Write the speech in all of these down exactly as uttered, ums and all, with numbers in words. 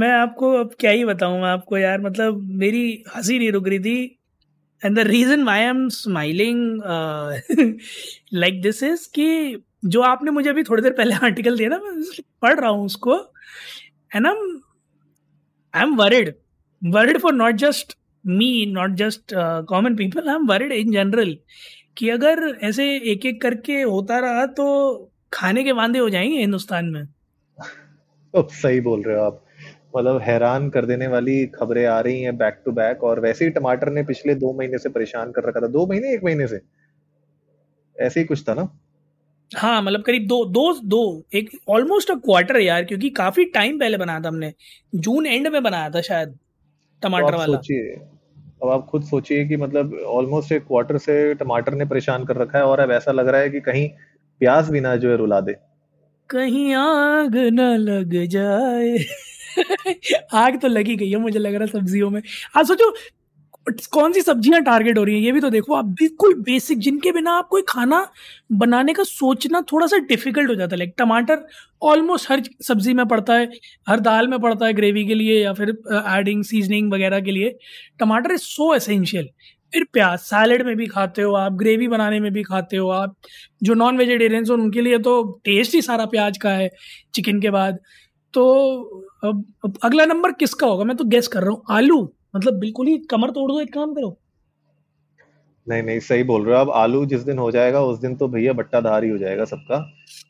मैं आपको अब क्या ही बताऊं आपको यार, मतलब मेरी हंसी नहीं रुक रही थी। And the reason why I am smiling like this is कि जो आपने मुझे अभी थोड़ी देर पहले आर्टिकल दिया ना, मैं पढ़ रहा हूँ उसको and I am I am worried worried for not just me, not just common people, I am worried in general कि अगर ऐसे एक एक करके होता रहा तो खाने के वांदे हो जाएंगे हिंदुस्तान में। अब सही बोल रहे हो आप, मतलब हैरान कर देने वाली खबरें आ रही हैं बैक टू बैक। और वैसे ही टमाटर ने पिछले दो महीने से परेशान कर रखा था, दो महीने एक महीने से ऐसे ही कुछ था ना। हाँ, मतलब करीब दो दो दो एक ऑलमोस्ट अ क्वार्टर यार, क्योंकि काफी टाइम पहले बनाया था हमने, जून एंड में बनाया था शायद टमाटर वाला। सोचिए अब आप खुद सोचिए कि मतलब ऑलमोस्ट एक क्वार्टर से टमाटर ने परेशान कर रखा है और अब ऐसा लग रहा है कि कहीं प्याज भी ना जो है रुला दे, कहीं आग ना लग जाए। आग तो लगी गई है मुझे लग रहा है सब्जियों में। आप सोचो कौन सी सब्जियां टारगेट हो रही है, ये भी तो देखो आप। बिल्कुल बेसिक जिनके बिना आप कोई खाना बनाने का सोचना थोड़ा सा डिफिकल्ट हो जाता है। लाइक टमाटर ऑलमोस्ट हर सब्जी में पड़ता है, हर दाल में पड़ता है ग्रेवी के लिए या फिर एडिंग सीजनिंग वगैरह के लिए। टमाटर इज सो एसेंशियल। फिर प्याज सैलेड में भी खाते हो आप, ग्रेवी बनाने में भी खाते हो आप। जो नॉन वेजिटेरियंस हो उनके लिए तो टेस्ट ही सारा प्याज का है चिकन के बाद। तो अब, अब अगला नंबर किसका होगा? मैं तो गेस कर रहा हूँ आलू। मतलब बिल्कुल ही कमर तोड़ दो, एक काम करो। नहीं नहीं सही बोल रहे हो आप, आलू जिस दिन हो जाएगा उस दिन तो भैया बट्टा धार ही हो जाएगा सबका।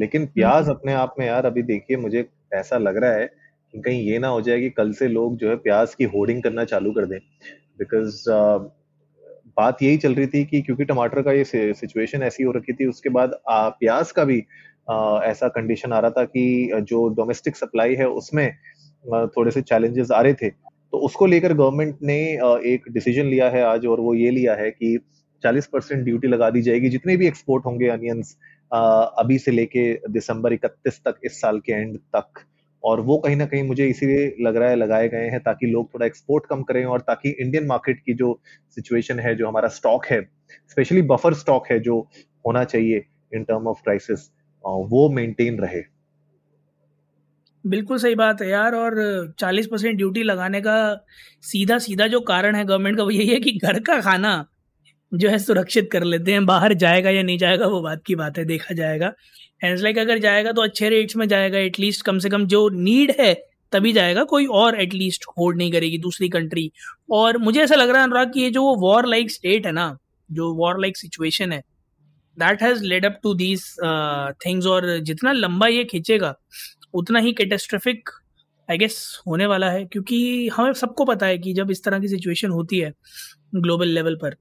लेकिन प्याज अपने आप में यार, अभी देखिए मुझे ऐसा लग रहा है कि कहीं ये ना हो जाए कि कल से लोग जो है प्याज की होर्डिंग करना चालू कर दें। बिकॉज बात यही चल रही थी कि क्योंकि टमाटर का ये सिचुएशन ऐसी हो रखी थी, उसके बाद प्याज का भी आ, ऐसा कंडीशन आ रहा था कि जो डोमेस्टिक सप्लाई है उसमें थोड़े से चैलेंजेस आ रहे थे। तो उसको लेकर गवर्नमेंट ने एक डिसीजन लिया है आज, और वो ये लिया है कि चालीस परसेंट ड्यूटी लगा दी जाएगी जितने भी एक्सपोर्ट होंगे अनियंस अभी से लेके दिसंबर इकतीस तक, इस साल के एंड तक। और वो कहीं ना कहीं मुझे इसीलिए लग रहा है लगाए गए हैं ताकि लोग थोड़ा एक्सपोर्ट कम करें और ताकि इंडियन मार्केट की जो सिचुएशन है, जो हमारा स्टॉक है, स्पेशली बफर स्टॉक है जो होना चाहिए इन टर्म ऑफ क्राइसिस, वो मेंटेन रहे। बिल्कुल सही बात है यार। और चालीस परसेंट ड्यूटी लगाने का सीधा सीधा जो कारण है गवर्नमेंट का वो यही है कि घर का खाना जो है सुरक्षित कर लेते हैं, बाहर जाएगा या नहीं जाएगा वो बात की बात है, देखा जाएगा। एंड लाइक अगर जाएगा तो अच्छे रेट्स में जाएगा, एटलीस्ट कम से कम जो नीड है तभी जाएगा, कोई और एटलीस्ट होल्ड नहीं करेगी दूसरी कंट्री। और मुझे ऐसा लग रहा है अनुराग कि ये जो वॉर लाइक स्टेट है ना, जो वॉर लाइक सिचुएशन है, That has led up to these uh, things। और जितना लंबा ये खींचेगा उतना ही कैटेस्ट्रोफिक आई गेस होने वाला है, क्योंकि हमें सबको पता है कि जब इस तरह की सिचुएशन होती है ग्लोबल लेवल पर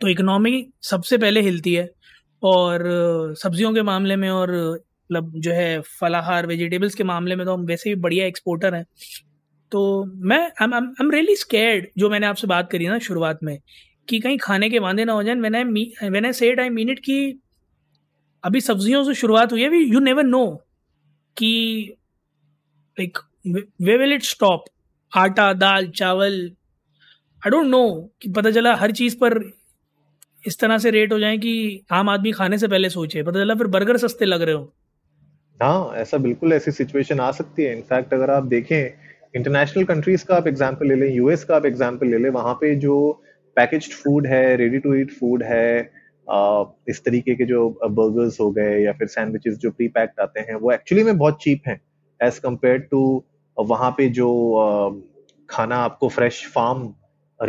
तो इकोनॉमी सबसे पहले हिलती है। और सब्जियों के मामले में और मतलब जो है फलाहार वेजिटेबल्स के मामले में तो हम वैसे भी बढ़िया एक्सपोर्टर हैं। तो मैं आई एम रियली स्कैर्ड, जो मैंने आपसे बात करी ना शुरुआत में कि कहीं खाने के वादे ना हो जाए। When I when I said I mean it कि अभी सब्जियों से शुरुआत हुई है, यू नेवर नो कि like way will it stop. आटा दाल चावल आई डोंट नो कि पता चला हर चीज़ पर इस तरह से रेट हो जाए कि आम आदमी खाने से पहले सोचे, पता चला फिर बर्गर सस्ते लग रहे हो। हाँ, ऐसा बिल्कुल ऐसी सिचुएशन आ सकती है। इनफैक्ट अगर आप देखें इंटरनेशनल कंट्रीज का आप एग्जाम्पल ले लें, यूएस का आप एग्जाम्पल ले लें, वहाँ पे जो पैकेज्ड फूड है, रेडी टू ईट फूड है, इस तरीके के जो बर्गर्स हो गए या फिर सैंडविचेस जो प्री पैक्ड आते हैं वो एक्चुअली में बहुत चीप हैं एज कम्पेयर टू वहाँ पे जो खाना आपको फ्रेश फार्म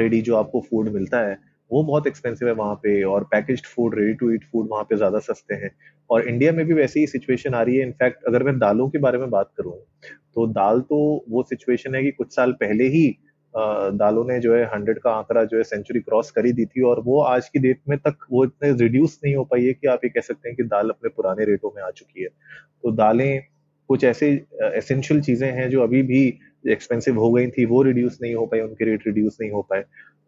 रेडी जो आपको फूड मिलता है वो बहुत एक्सपेंसिव है वहाँ पे। और packaged food ready to eat food वहाँ पे ज़्यादा सस्ते हैं। और इंडिया में भी वैसी ही सिचुएशन आ रही है। इनफैक्ट अगर मैं दालों के बारे में बात करूँ तो दाल तो वो सिचुएशन है कि कुछ साल पहले ही दालों ने जो है हंड्रेड का आंकड़ा जो है सेंचुरी क्रॉस करी दी थी, और वो आज की डेट में तक वो इतने रिड्यूस नहीं हो पाई है कि आप ये कह सकते हैं कि दाल अपने पुराने रेटों में आ चुकी है। तो दालें कुछ ऐसे एसेंशियल चीज़ें हैं जो अभी भी एक्सपेंसिव हो गई थी वो रिड्यूस नहीं हो पाई, उनके रेट रिड्यूस नहीं हो पाए।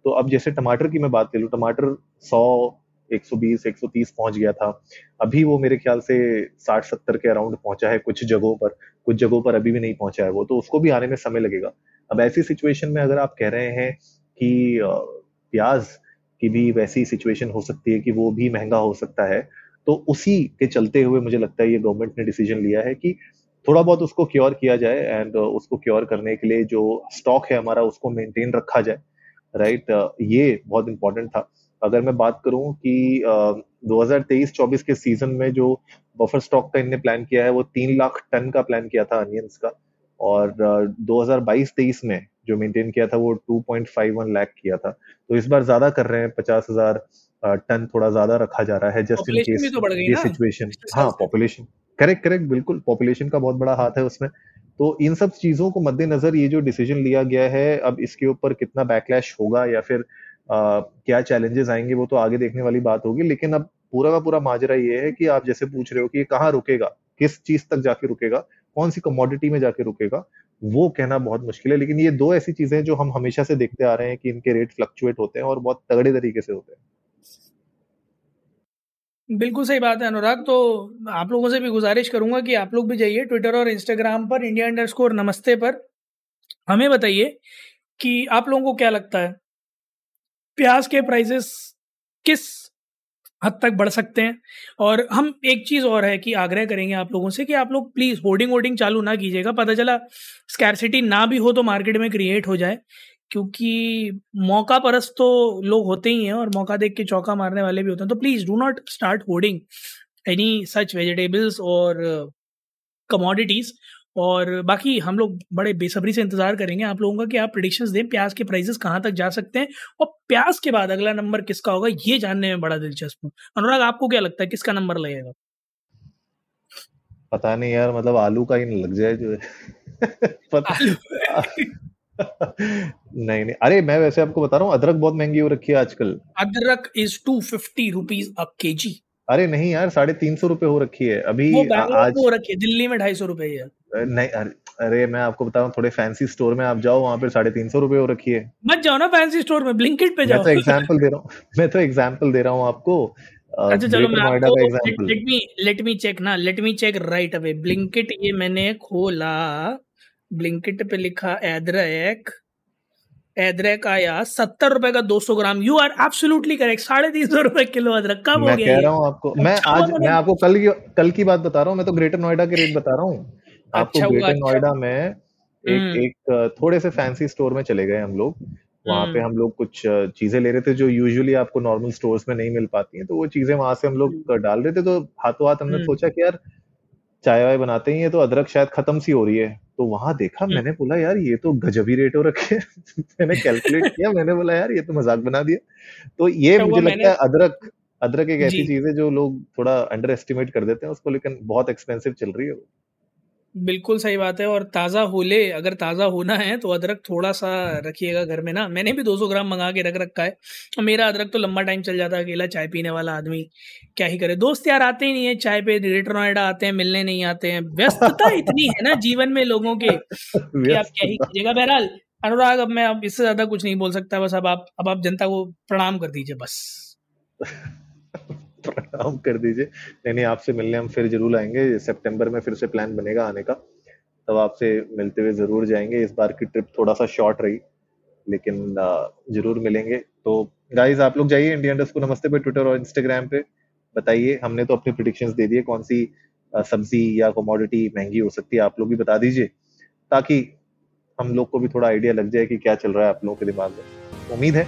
तो अब जैसे टमाटर की मैं बात कर लूँ, टमाटर सौ एक सौ बीस एक सौ तीस पहुंच गया था, अभी वो मेरे ख्याल से साठ सत्तर के अराउंड पहुंचा है कुछ जगहों पर, कुछ जगहों पर अभी भी नहीं पहुंचा है वो, तो उसको भी आने में समय लगेगा। अब ऐसी सिचुएशन में अगर आप कह रहे हैं कि प्याज की भी वैसी सिचुएशन हो सकती है कि वो भी महंगा हो सकता है, तो उसी के चलते हुए मुझे लगता है ये गवर्नमेंट ने डिसीजन लिया है कि थोड़ा बहुत उसको क्योर किया जाए, एंड उसको क्योर करने के लिए जो स्टॉक है हमारा उसको मेंटेन रखा जाए, राइट। ये बहुत इंपॉर्टेंट था। अगर मैं बात करूं कि दो हज़ार तेईस चौबीस के सीजन में जो बफर स्टॉक का इनने प्लान किया है वो तीन लाख टन का प्लान किया था अनियंस का, और दो हज़ार बाईस तेईस में जो मेंटेन किया था वो दो पॉइंट इक्यावन लाख किया था। तो इस बार ज्यादा कर रहे हैं, पचास हजार टन थोड़ा ज्यादा रखा जा रहा है जस्ट इन केस ये सिचुएशन। हाँ, पॉपुलेशन, करेक्ट करेक्ट, बिल्कुल पॉपुलेशन का बहुत बड़ा हाथ है उसमें। तो इन सब चीजों को मद्देनजर ये जो डिसीजन लिया गया है, अब इसके ऊपर कितना बैकलैश होगा या फिर Uh, क्या चैलेंजेस आएंगे वो तो आगे देखने वाली बात होगी। लेकिन अब पूरा का पूरा माजरा ये है कि आप जैसे पूछ रहे हो कि ये कहाँ रुकेगा, किस चीज तक जाके रुकेगा, कौन सी कमोडिटी में जाके रुकेगा, वो कहना बहुत मुश्किल है। लेकिन ये दो ऐसी चीजें हैं जो हम हमेशा से देखते आ रहे हैं कि इनके रेट फ्लक्चुएट होते हैं और बहुत तगड़े तरीके से होते हैं। बिल्कुल सही बात है अनुराग। तो आप लोगों से भी गुजारिश करूंगा कि आप लोग भी जाइए ट्विटर और इंस्टाग्राम पर इंडिया अंडरस्कोर नमस्ते पर, हमें बताइए कि आप लोगों को क्या लगता है प्याज के प्राइसेस किस हद तक बढ़ सकते हैं। और हम एक चीज़ और है कि आग्रह करेंगे आप लोगों से कि आप लोग प्लीज़ होर्डिंग होर्डिंग चालू ना कीजिएगा, पता चला स्कैरसिटी ना भी हो तो मार्केट में क्रिएट हो जाए, क्योंकि मौका परस्त तो लोग होते ही हैं और मौका देख के चौका मारने वाले भी होते हैं। तो please do not start hoarding any such vegetables और कमोडिटीज़। और बाकी हम लोग बड़े बेसब्री से इंतजार करेंगे आप लोगों का कि आप प्रेडिक्शंस दें प्याज के प्राइसेस कहाँ तक जा सकते हैं और प्याज के बाद अगला नंबर किसका होगा, ये जानने में बड़ा दिलचस्प हूँ। अनुराग, आपको क्या लगता है किसका नंबर लगेगा? पता नहीं यार, मतलब आलू का ही न लग जाए जो पता नहीं नहीं, अरे मैं वैसे आपको बता रहा हूँ अदरक बहुत महंगी हो रखी है आजकल। Adrak is two fifty rupees a KG. अरे नहीं यार, साढ़े तीन सौ रुपए हो रखी है अभी। वो आज हो रखी है दिल्ली में ढाई सौ रुपए है। नहीं अरे, अरे मैं आपको बता रहा हूँ, थोड़े फैंसी स्टोर में आप जाओ वहाँ पे साढ़े तीन सौ रुपए हो रखी है। मत जाओ ना फैंसी स्टोर में, ब्लिंकिट पे जाओ। मैं तो एग्जांपल दे रहा हूँ मैं तो एग्जांपल दे रहा हूँ आपको। अच्छा चलो मैं आपको let me let me check ना let me check right away Blinkit. ये मैंने खोला, ब्लिंकिट पे लिखा एदरक, अदरक आया सत्तर रुपए का दो सौ ग्राम। यू आर एब्सोल्युटली करेक्ट, साढ़े तीन सौ रुपए किलो अदरक। कब हो गया? मैं कह रहा हूँ आपको, मैं आज मैं आपको कल की कल की बात बता रहा हूँ। मैं तो ग्रेटर नोएडा के रेट बता रहा हूँ आपको। अच्छा, ग्रेटर नोएडा में एक एक थोड़े से फैंसी स्टोर में चले गए हम लोग। वहाँ पे हम लोग कुछ चीजें ले रहे थे जो यूजुअली आपको नॉर्मल स्टोर्स में नहीं मिल पाती हैं, तो वो चीजें वहां से हम लोग डाल रहे थे। तो हाथों हाथ हमने सोचा कि यार चाय वाय बनाते ही है तो अदरक शायद खत्म सी हो रही है। तो वहां देखा, मैंने बोला यार ये तो गजबी रेट हो रखे मैंने कैलकुलेट किया, मैंने बोला यार ये तो मजाक बना दिया। तो ये मुझे लगता है अदरक अदरक एक ऐसी चीज है जो लोग थोड़ा अंडर एस्टिमेट कर देते हैं उसको, लेकिन बहुत एक्सपेंसिव चल रही है। बिल्कुल सही बात है। और ताज़ा हो ले, अगर ताज़ा होना है तो अदरक थोड़ा सा रखिएगा घर में ना। मैंने भी दो सौ ग्राम मंगा के रख रखा है। मेरा अदरक तो लंबा टाइम चल जाता है, अकेला चाय पीने वाला आदमी क्या ही करे। दोस्त यार आते ही नहीं है चाय पे, ग्रेटर नोएडा आते हैं मिलने नहीं आते हैं। व्यस्तता इतनी है ना जीवन में लोगों के कि आप क्या ही कीजिएगा। बहरहाल अनुराग, अब मैं अब इससे ज़्यादा कुछ नहीं बोल सकता। बस अब आप अब आप जनता को प्रणाम कर दीजिए, बस प्रणाम कर दीजिए। नहीं नहीं, आपसे मिलने हम फिर जरूर आएंगे। सितंबर में फिर से प्लान बनेगा आने का, तब आपसे मिलते हुए जरूर जाएंगे। इस बार की ट्रिप थोड़ा सा शॉर्ट रही लेकिन जरूर मिलेंगे। तो गाइस आप लोग जाइए इंडिया अंडरस्कोर नमस्ते पे ट्विटर और इंस्टाग्राम पे, बताइए। हमने तो अपने प्रेडिक्शंस दे दिए कौन सी सब्जी या कमोडिटी महंगी हो सकती है, आप लोग भी बता दीजिए ताकि हम लोग को भी थोड़ा आइडिया लग जाए कि क्या चल रहा है आप लोगों के दिमाग में। उम्मीद है